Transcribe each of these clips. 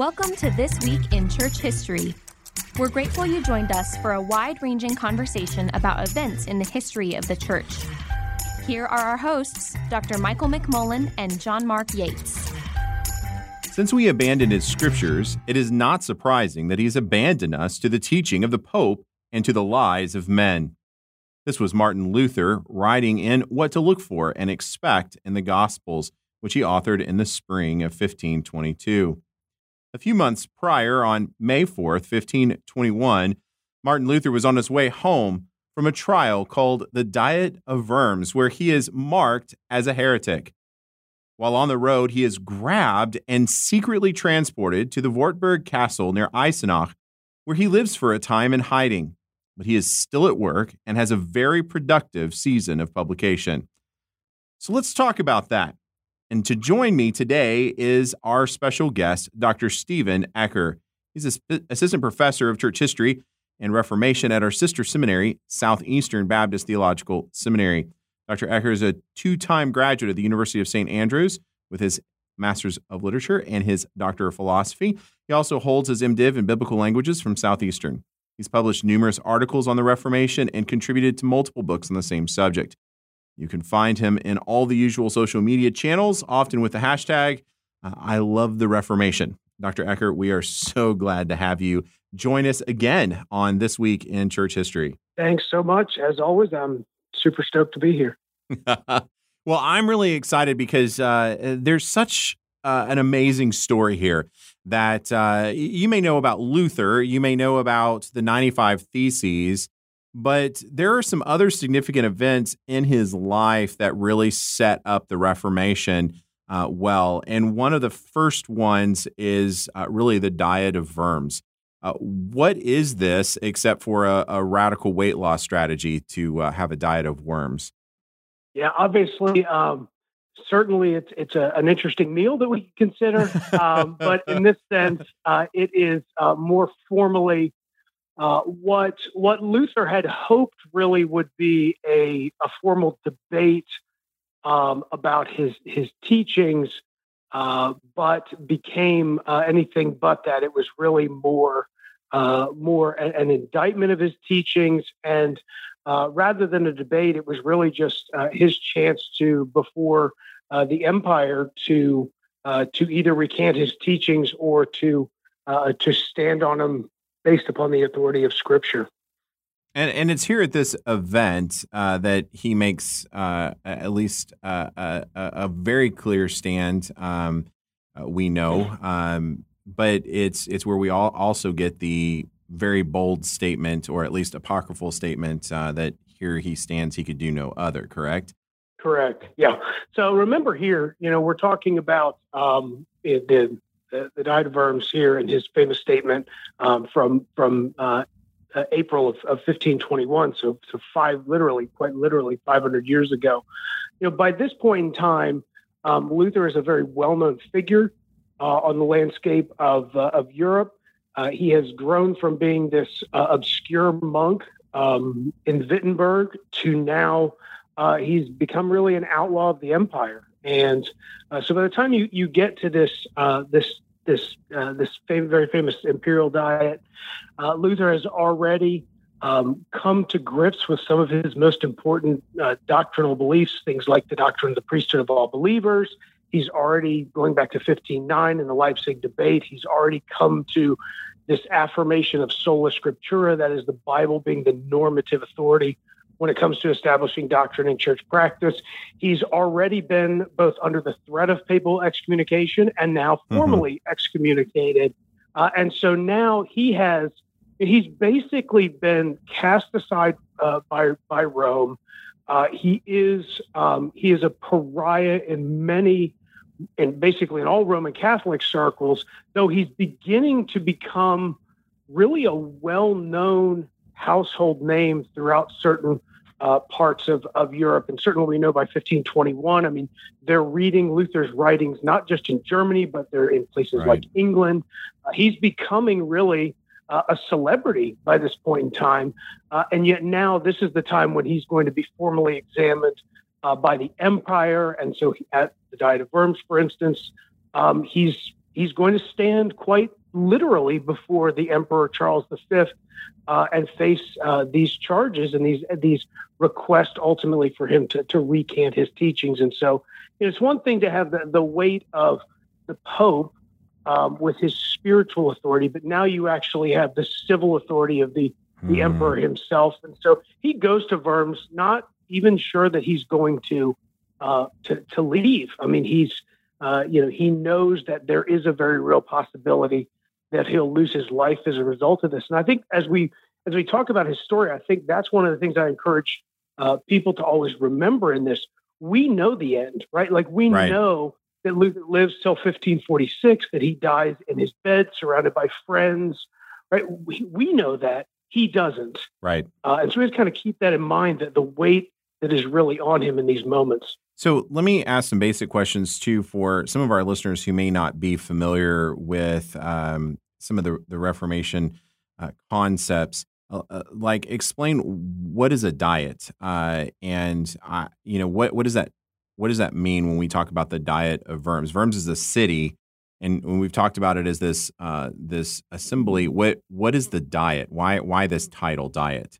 Welcome to This Week in Church History. We're grateful you joined us for a wide-ranging conversation about events in the history of the Church. Here are our hosts, Dr. Michael McMullen and John Mark Yates. Since we abandoned his scriptures, it is not surprising that he's abandoned us to the teaching of the Pope and to the lies of men. This was Martin Luther writing in What to Look for and Expect in the Gospels, which he authored in the spring of 1522. A few months prior, on May 4th, 1521, Martin Luther was on his way home from a trial called the Diet of Worms, where he is marked as a heretic. While on the road, he is grabbed and secretly transported to the Wartburg Castle near Eisenach, where he lives for a time in hiding. But he is still at work and has a very productive season of publication. So let's talk about that. And to join me today is our special guest, Dr. Stephen Eccher. He's an assistant professor of church history and Reformation at our sister seminary, Southeastern Baptist Theological Seminary. Dr. Eccher is a two-time graduate of the University of St. Andrews with his Master's of Literature and his Doctor of Philosophy. He also holds his MDiv in Biblical Languages from Southeastern. He's published numerous articles on the Reformation and contributed to multiple books on the same subject. You can find him in all the usual social media channels, often with the hashtag, I love the Reformation. Dr. Eccher, we are so glad to have you join us again on This Week in Church History. Thanks so much. As always, I'm super stoked to be here. Well, I'm really excited because there's such an amazing story here that you may know about Luther, you may know about the 95 Theses, but there are some other significant events in his life that really set up the Reformation well. And one of the first ones is really the Diet of Worms. What is this except for a radical weight loss strategy to have a diet of worms? Yeah, obviously, certainly it's an interesting meal that we consider. But in this sense, it is more formally what Luther had hoped really would be a formal debate about his teachings, but became anything but that. It was really more an indictment of his teachings, and rather than a debate, it was really just his chance to, before the empire, to either recant his teachings or to stand on them based upon the authority of Scripture. And it's here at this event that he makes at least a very clear stand, we know. But it's where we all also get the very bold statement, or at least apocryphal statement, that here he stands, he could do no other, correct? Correct, yeah. So remember here, we're talking about the Diet of Worms here and his famous statement from April of 1521, so quite literally 500 years ago. By this point in time, Luther is a very well-known figure on the landscape of Europe. He has grown from being this obscure monk in Wittenberg to now he's become really an outlaw of the empire. And so by the time you get to this very famous imperial diet, Luther has already come to grips with some of his most important doctrinal beliefs, things like the doctrine of the priesthood of all believers. He's already, going back to 1509 in the Leipzig debate, he's already come to this affirmation of sola scriptura, that is the Bible being the normative authority when it comes to establishing doctrine in church practice. He's already been both under the threat of papal excommunication and now formally excommunicated. And so now he's basically been cast aside by Rome. He is a pariah in many, and basically in all Roman Catholic circles, though he's beginning to become really a well-known household name throughout certain parts of Europe. And certainly we know by 1521, they're reading Luther's writings, not just in Germany, but they're in places like England. He's becoming really a celebrity by this point in time. And yet now this is the time when he's going to be formally examined by the empire. And so at the Diet of Worms, for instance, he's he's going to stand quite literally before the Emperor Charles V and face these charges and these requests ultimately for him to recant his teachings. And so it's one thing to have the weight of the Pope with his spiritual authority, but now you actually have the civil authority of the Emperor himself. And so he goes to Worms, not even sure that he's going to leave. I mean, he knows that there is a very real possibility that he'll lose his life as a result of this. And I think as we talk about his story, I think that's one of the things I encourage people to always remember in this. We know the end, right? Like we know that Luther lives till 1546, that he dies in his bed surrounded by friends, right? We know that. He doesn't. Right. And so we have to kind of keep that in mind, that the weight that is really on him in these moments. So let me ask some basic questions, too, for some of our listeners who may not be familiar with some of the Reformation concepts. Like, explain, what is a diet, and what does that mean when we talk about the Diet of Worms? Worms is a city, and when we've talked about it as this this assembly, what is the diet? Why this title, diet?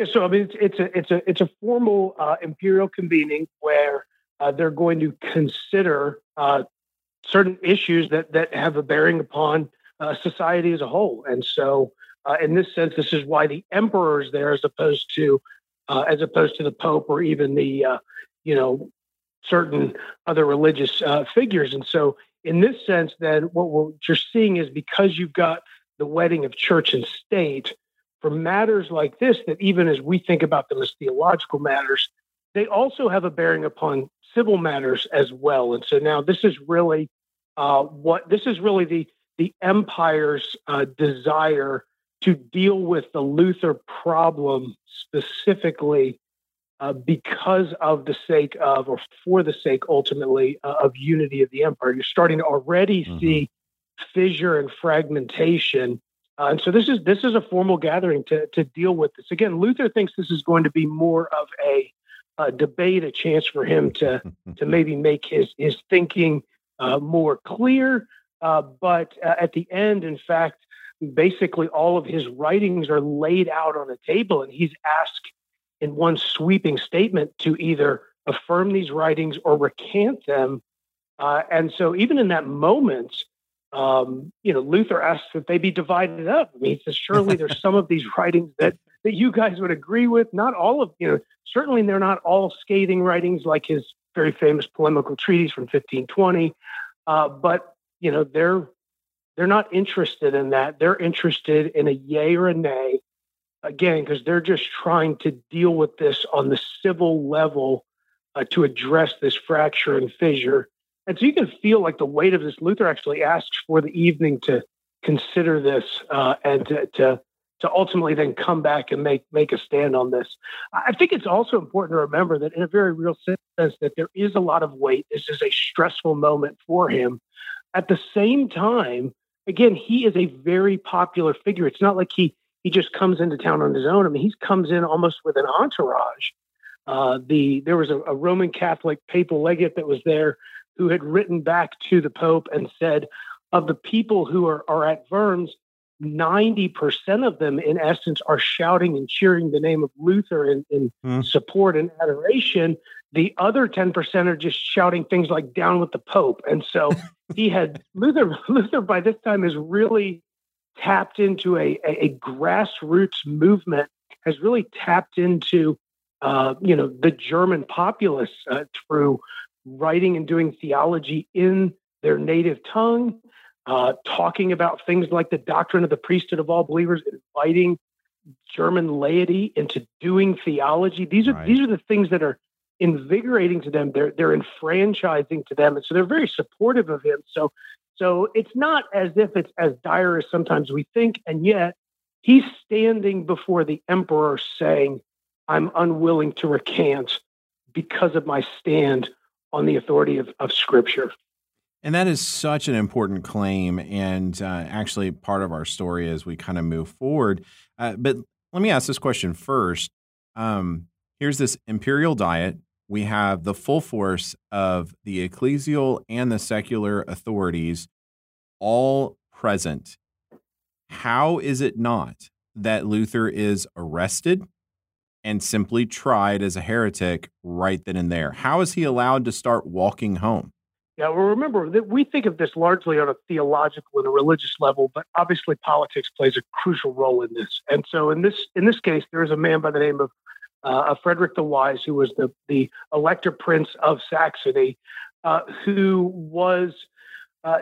Yeah, so I mean, it's a formal imperial convening where they're going to consider certain issues that have a bearing upon society as a whole, and so. In this sense, this is why the emperor is there, as opposed to the Pope or even the certain other religious figures. And so, in this sense, then what you're seeing is, because you've got the wedding of church and state for matters like this, that even as we think about them as theological matters, they also have a bearing upon civil matters as well. And so now, this is really the empire's desire to deal with the Luther problem specifically because of the sake of, or for the sake ultimately, of unity of the empire. You're starting to already see fissure and fragmentation. And so this is a formal gathering to deal with this. Again, Luther thinks this is going to be more of a debate, a chance for him to maybe make his thinking more clear. But at the end, in fact, basically all of his writings are laid out on a table, and he's asked in one sweeping statement to either affirm these writings or recant them. And so even in that moment, Luther asks that they be divided up. I mean, he says, surely there's some of these writings that you guys would agree with. Not all of, certainly they're not all scathing writings like his very famous polemical treatise from 1520. But they're not interested in that. They're interested in a yay or a nay, again, because they're just trying to deal with this on the civil level to address this fracture and fissure. And so you can feel like the weight of this. Luther actually asks for the evening to consider this and to ultimately then come back and make a stand on this. I think it's also important to remember that in a very real sense that there is a lot of weight. This is a stressful moment for him. At the same time, again, he is a very popular figure. It's not like he just comes into town on his own. I mean, he comes in almost with an entourage. There was a Roman Catholic papal legate that was there who had written back to the Pope and said, of the people who are at Worms, 90% of them, in essence, are shouting and cheering the name of Luther in support and adoration. The other 10% are just shouting things like "down with the Pope." And so he had Luther by this time is really tapped into a grassroots movement, has really tapped into the German populace through writing and doing theology in their native tongue. Talking about things like the doctrine of the priesthood of all believers, inviting German laity into doing theology. These are the things that are invigorating to them. They're enfranchising to them, and so they're very supportive of him. So it's not as if it's as dire as sometimes we think, and yet he's standing before the emperor saying, "I'm unwilling to recant because of my stand on the authority of Scripture." And that is such an important claim, and actually part of our story as we kind of move forward. But let me ask this question first. Here's this imperial diet. We have the full force of the ecclesial and the secular authorities. all present, how is it not that Luther is arrested and simply tried as a heretic right then and there? How is he allowed to start walking home? Yeah, well, remember that we think of this largely on a theological and a religious level, but obviously politics plays a crucial role in this. And so in this case, there is a man by the name of Frederick the Wise, who was the Elector Prince of Saxony, who was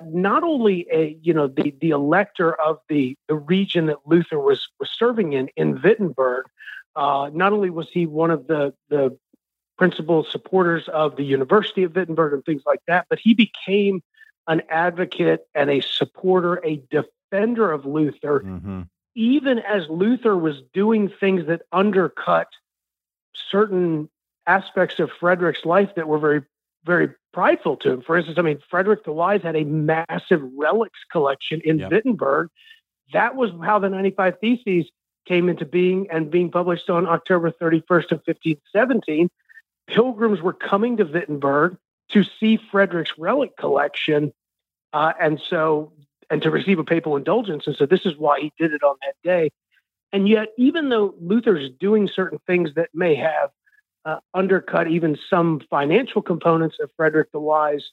not only the elector of the region that Luther was serving in Wittenberg. Not only was he one of the principal supporters of the University of Wittenberg and things like that, but he became an advocate and a supporter, a defender of Luther, mm-hmm. even as Luther was doing things that undercut certain aspects of Frederick's life that were very, very prideful to him. For instance, I mean, Frederick the Wise had a massive relics collection in yep. Wittenberg. That was how the 95 Theses came into being and being published on October 31st of 1517. Pilgrims were coming to Wittenberg to see Frederick's relic collection and to receive a papal indulgence. And so this is why he did it on that day. And yet, even though Luther's doing certain things that may have undercut even some financial components of Frederick the Wise,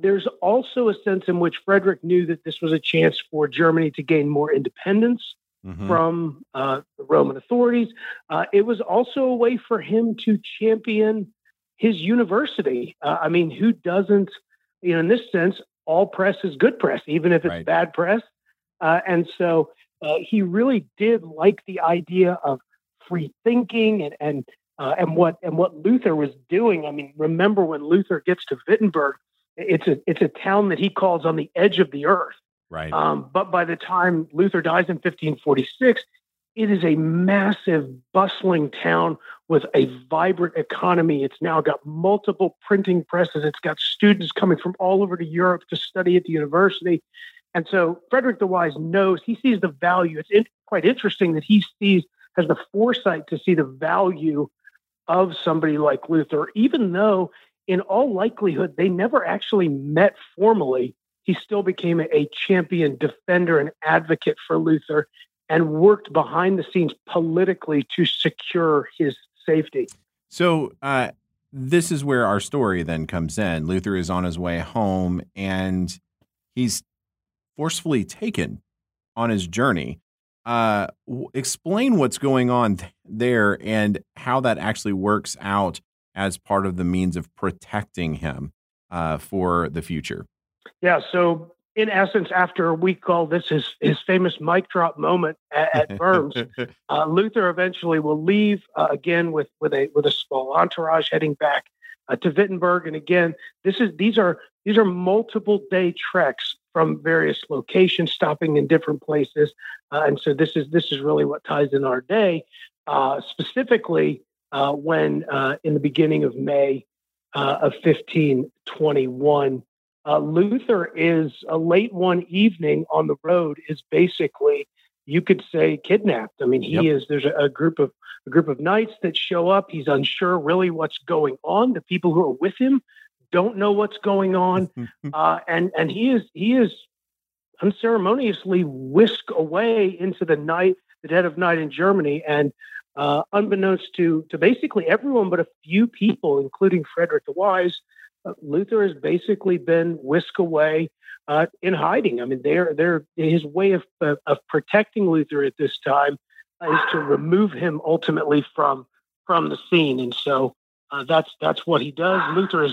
there's also a sense in which Frederick knew that this was a chance for Germany to gain more independence mm-hmm. from the Roman authorities. It was also a way for him to champion his university. I mean, who doesn't, in this sense, all press is good press, even if it's right. bad press. And so he really did like the idea of free thinking and what Luther was doing. I mean, remember when Luther gets to Wittenberg, it's a town that he calls on the edge of the earth. Right. But by the time Luther dies in 1546, it is a massive, bustling town with a vibrant economy. It's now got multiple printing presses. It's got students coming from all over to Europe to study at the university. And so Frederick the Wise knows, he sees the value. It's quite interesting that he has the foresight to see the value of somebody like Luther, even though in all likelihood they never actually met formally. He still became a champion, defender, and advocate for Luther and worked behind the scenes politically to secure his safety. So this is where our story then comes in. Luther is on his way home, and he's forcefully taken on his journey. Explain what's going on there and how that actually works out as part of the means of protecting him for the future. Yeah, so in essence, after we call this his famous mic drop moment at Worms, Luther eventually will leave again with a small entourage heading back to Wittenberg. And again, these are multiple day treks from various locations, stopping in different places. And so this is really what ties in our day, specifically when in the beginning of May of 1521. Luther is late one evening on the road is basically, you could say, kidnapped. I mean, he yep. is. There's a group of knights that show up. He's unsure really what's going on. The people who are with him don't know what's going on, and he is unceremoniously whisked away into the night, the dead of night in Germany, and unbeknownst to basically everyone but a few people, including Frederick the Wise, Luther has basically been whisked away in hiding. I mean, his way of protecting Luther at this time is to remove him ultimately from the scene, and so that's what he does. Luther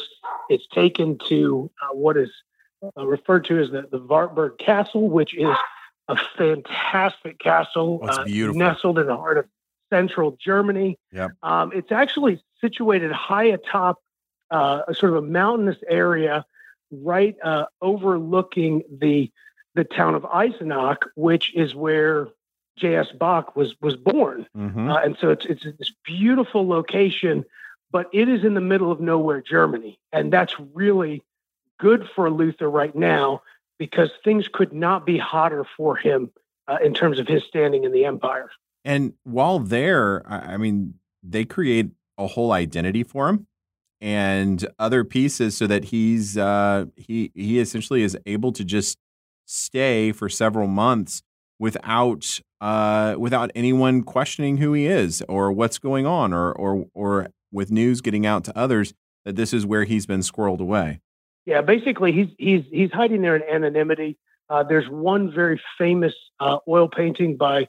is taken to what is referred to as the Wartburg Castle, which is a fantastic castle nestled in the heart of central Germany. Yep. It's actually situated high atop sort of a mountainous area, right overlooking the town of Eisenach, which is where J.S. Bach was born. Mm-hmm. And so it's this beautiful location, but it is in the middle of nowhere, Germany. And that's really good for Luther right now because things could not be hotter for him in terms of his standing in the empire. And while there, I mean, they create a whole identity for him and other pieces so that he essentially is able to just stay for several months without without anyone questioning who he is or what's going on, or with news getting out to others that this is where he's been squirreled away. Yeah, basically he's hiding there in anonymity. There's one very famous oil painting by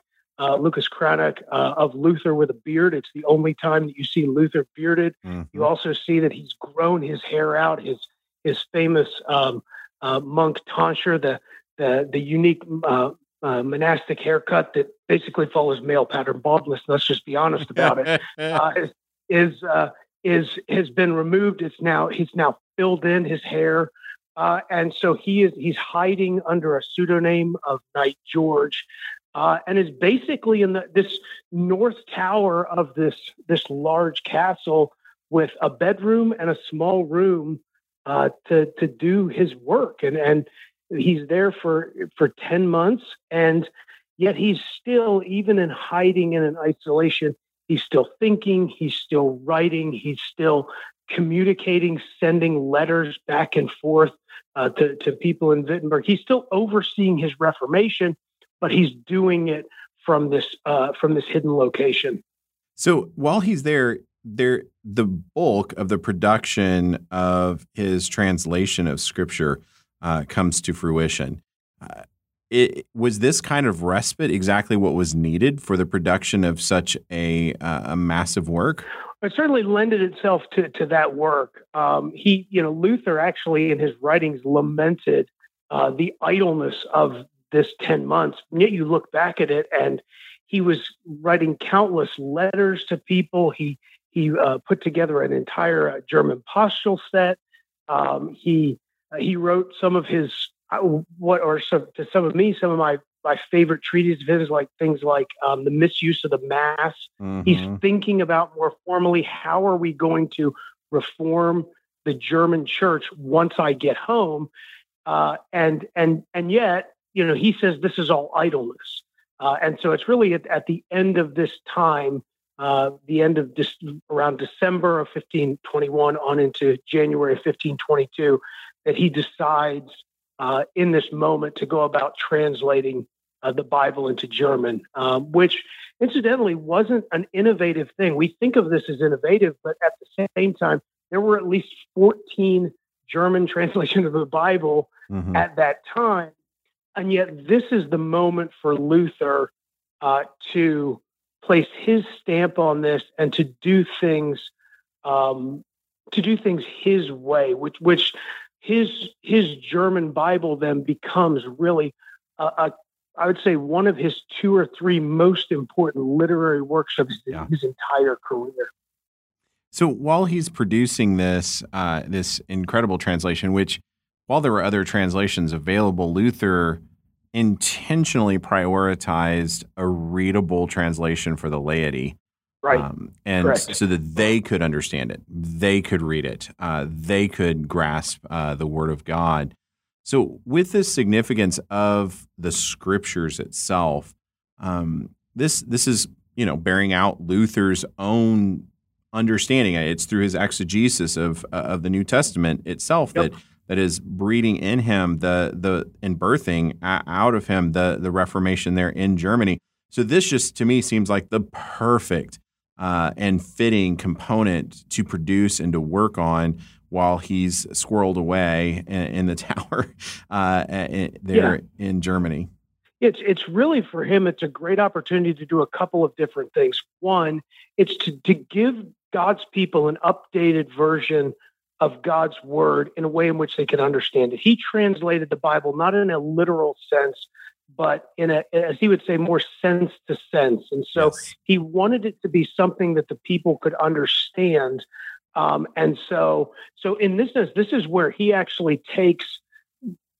Lucas Cranach of Luther with a beard. It's the only time that you see Luther bearded. Mm-hmm. You also see that he's grown his hair out. His famous monk tonsure, the unique monastic haircut that basically follows male pattern baldness. Let's just be honest about it. Has been removed. He's now filled in his hair. And so he's hiding under a pseudonym of Knight George, and is basically in this north tower of this large castle with a bedroom and a small room to do his work. And he's there for 10 months, and yet he's still, even in hiding and in isolation, he's still thinking, he's still writing, he's still communicating, sending letters back and forth to people in Wittenberg. He's still overseeing his Reformation, but he's doing it from this hidden location. So while he's there, the bulk of the production of his translation of Scripture comes to fruition. Was this kind of respite exactly what was needed for the production of such a massive work? It certainly lended itself to that work. Luther actually in his writings lamented the idleness of this 10 months. And yet you look back at it, and he was writing countless letters to people. He put together an entire German postal set. He wrote some of his my favorite treatises of his, like things like the misuse of the Mass. Mm-hmm. He's thinking about more formally, how are we going to reform the German church once I get home? And yet, he says this is all idleness. And so it's really at the end of this time, around December of 1521 on into January of 1522, that he decides in this moment to go about translating the Bible into German, which incidentally wasn't an innovative thing. We think of this as innovative, but at the same time, there were at least 14 German translations of the Bible mm-hmm. at that time. And yet this is the moment for Luther to place his stamp on this and to do things his way, which his German Bible then becomes really, I would say, one of his two or three most important literary works of his entire career. So while he's producing this incredible translation, which while there were other translations available, Luther intentionally prioritized a readable translation for the laity. Right. And correct. So that they could understand it, they could read it, they could grasp the Word of God. So with the significance of the Scriptures itself, this is, bearing out Luther's own understanding. It's through his exegesis of the New Testament itself yep. that is breeding in him the and birthing out of him the Reformation there in Germany. So this just to me seems like the perfect and fitting component to produce and to work on while he's squirreled away in the tower in Germany. It's really, for him, it's a great opportunity to do a couple of different things. One, it's to give God's people an updated version of God's Word in a way in which they can understand it. He translated the Bible not in a literal sense, but in a, as he would say, more sense to sense. And so yes. he wanted it to be something that the people could understand. And so in this sense, this is where he actually takes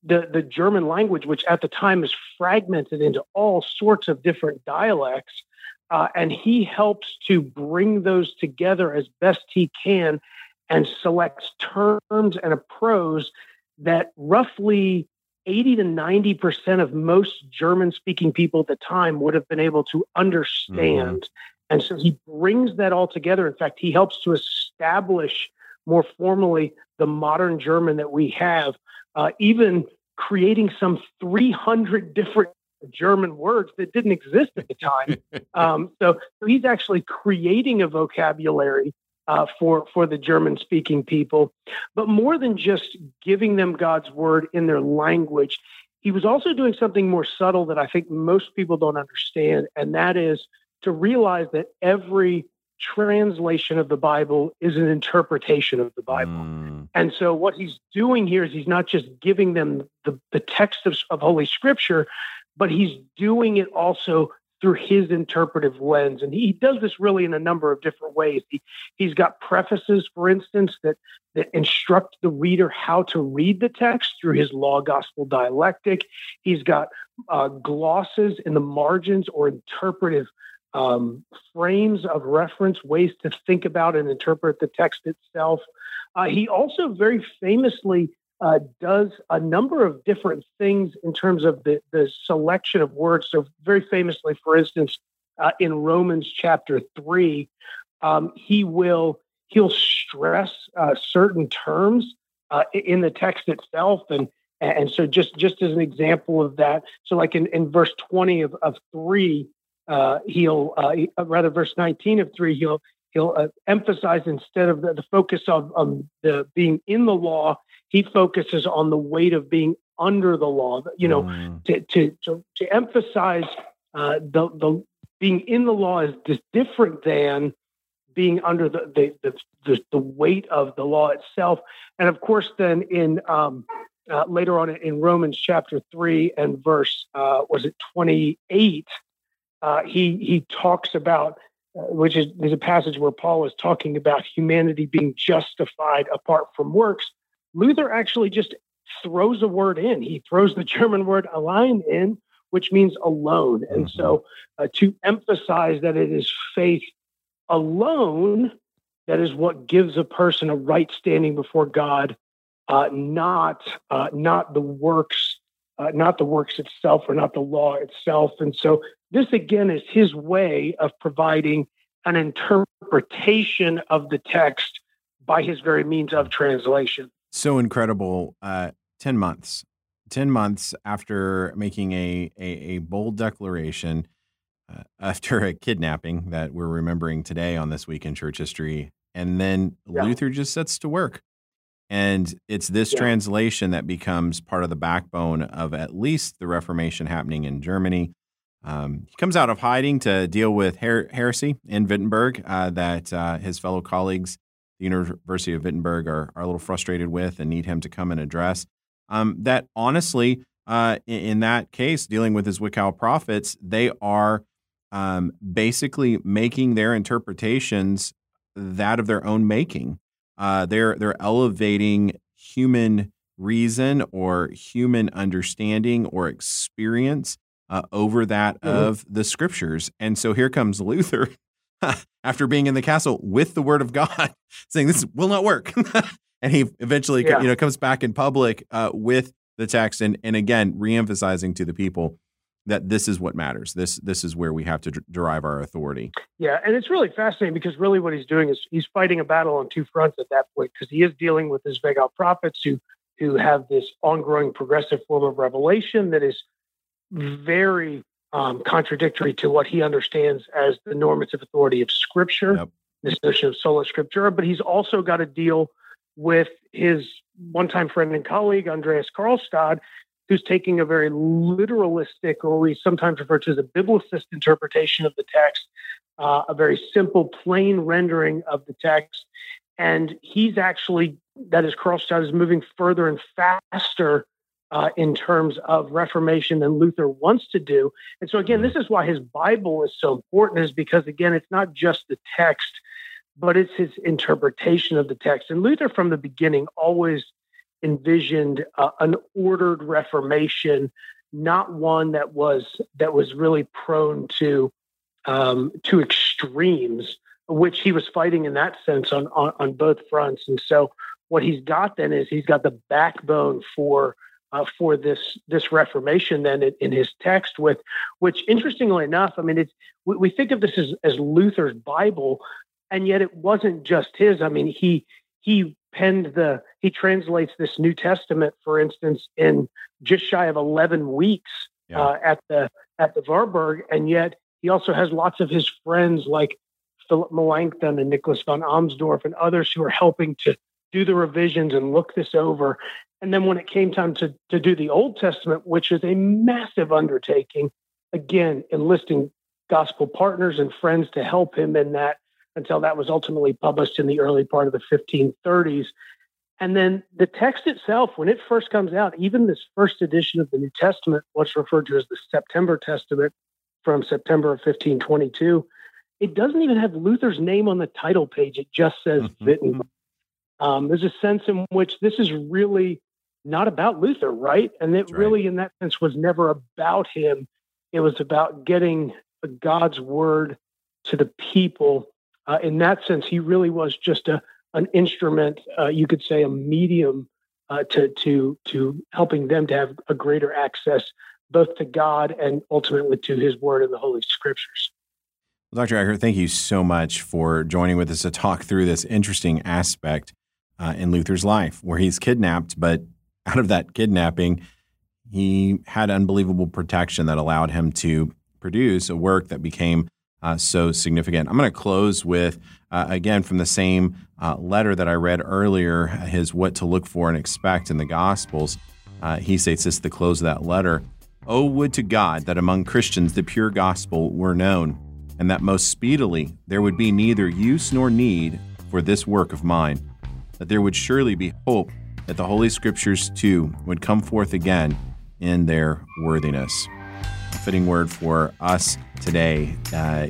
the German language, which at the time is fragmented into all sorts of different dialects, and he helps to bring those together as best he can and selects terms and a prose that roughly 80 to 90% of most German-speaking people at the time would have been able to understand. Mm-hmm. And so he brings that all together. In fact, he helps to establish more formally the modern German that we have, even creating some 300 different German words that didn't exist at the time. So he's actually creating a vocabulary for the German-speaking people. But more than just giving them God's word in their language, he was also doing something more subtle that I think most people don't understand, and that is to realize that every translation of the Bible is an interpretation of the Bible. And so what he's doing here is he's not just giving them the text of Holy Scripture, but he's doing it also through his interpretive lens. And he does this really in a number of different ways. He's got prefaces, for instance, that instruct the reader how to read the text through his law gospel dialectic. He's got glosses in the margins or interpretive frames of reference, ways to think about and interpret the text itself. He also very famously does a number of different things in terms of the selection of words. So very famously, for instance, in Romans chapter 3, he'll stress certain terms in the text itself. And so just as an example of that, so like in verse 20 of 3, verse 19 of 3, he'll emphasize, instead of the focus of the being in the law, he focuses on the weight of being under the law, to emphasize the being in the law is different than being under the weight of the law itself. And of course, then later on in Romans chapter 3 and verse 28. He talks about, which is a passage where Paul is talking about humanity being justified apart from works. Luther actually just throws a word in. He throws the German word allein in, which means alone. And so to emphasize that it is faith alone that is what gives a person a right standing before God, not the works itself or not the law itself. And so this, again, is his way of providing an interpretation of the text by his very means of translation. So incredible. 10 months after making a bold declaration, after a kidnapping that we're remembering today on This Week in Church History, and then Luther just sets to work. And it's this translation that becomes part of the backbone of at least the Reformation happening in Germany. He comes out of hiding to deal with heresy in Wittenberg that his fellow colleagues, the University of Wittenberg, are a little frustrated with and need him to come and address. That honestly, in that case, dealing with his Zwickau prophets, they are basically making their interpretations that of their own making. They're elevating human reason or human understanding or experience over that of the Scriptures. And so here comes Luther, after being in the castle with the Word of God, saying this will not work. And he eventually comes back in public with the text and again, reemphasizing to the people that this is what matters. This is where we have to derive our authority. Yeah, and it's really fascinating because really what he's doing is he's fighting a battle on two fronts at that point, because he is dealing with his Zwickau prophets who have this ongoing progressive form of revelation that is very contradictory to what he understands as the normative authority of Scripture, this notion of sola scriptura. But he's also got to deal with his one-time friend and colleague, Andreas Karlstad, who's taking a very literalistic, or we sometimes refer to as a biblicist interpretation of the text, a very simple, plain rendering of the text. And he's actually, that is, Karlstad is moving further and faster in terms of Reformation than Luther wants to do. And so again, this is why his Bible is so important, is because again, it's not just the text, but it's his interpretation of the text. And Luther from the beginning always envisioned an ordered Reformation, not one that was really prone to extremes, which he was fighting in that sense on both fronts. And so what he's got then is he's got the backbone for this Reformation then in his text, with which, interestingly enough, I mean, we think of this as Luther's Bible, and yet it wasn't just his. I mean, he he translates this New Testament, for instance, in just shy of 11 weeks at the Wartburg, and yet he also has lots of his friends like Philip Melanchthon and Nicholas von Amsdorf and others who are helping to do the revisions and look this over. And then when it came time to do the Old Testament, which is a massive undertaking, again, enlisting gospel partners and friends to help him in that, until that was ultimately published in the early part of the 1530s. And then the text itself, when it first comes out, even this first edition of the New Testament, what's referred to as the September Testament from September of 1522, it doesn't even have Luther's name on the title page. It just says Wittenberg. There's a sense in which this is really not about Luther, right? And it really, in that sense, was never about him. It was about getting God's word to the people. In that sense, he really was just an instrument, you could say a medium, to helping them to have a greater access both to God and ultimately to his word and the Holy Scriptures. Well, Dr. Eccher, thank you so much for joining with us to talk through this interesting aspect in Luther's life, where he's kidnapped, but out of that kidnapping, he had unbelievable protection that allowed him to produce a work that became so significant. I'm going to close with, again, from the same letter that I read earlier, his What to Look for and Expect in the Gospels. He states this at the close of that letter: "Oh, would to God that among Christians the pure gospel were known, and that most speedily there would be neither use nor need for this work of mine, that there would surely be hope that the Holy Scriptures too would come forth again in their worthiness." Fitting word for us today,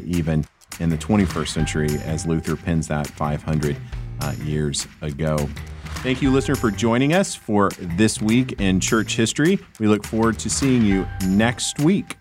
even in the 21st century, as Luther pins that 500 years ago. Thank you, listener, for joining us for This Week in Church History. We look forward to seeing you next week.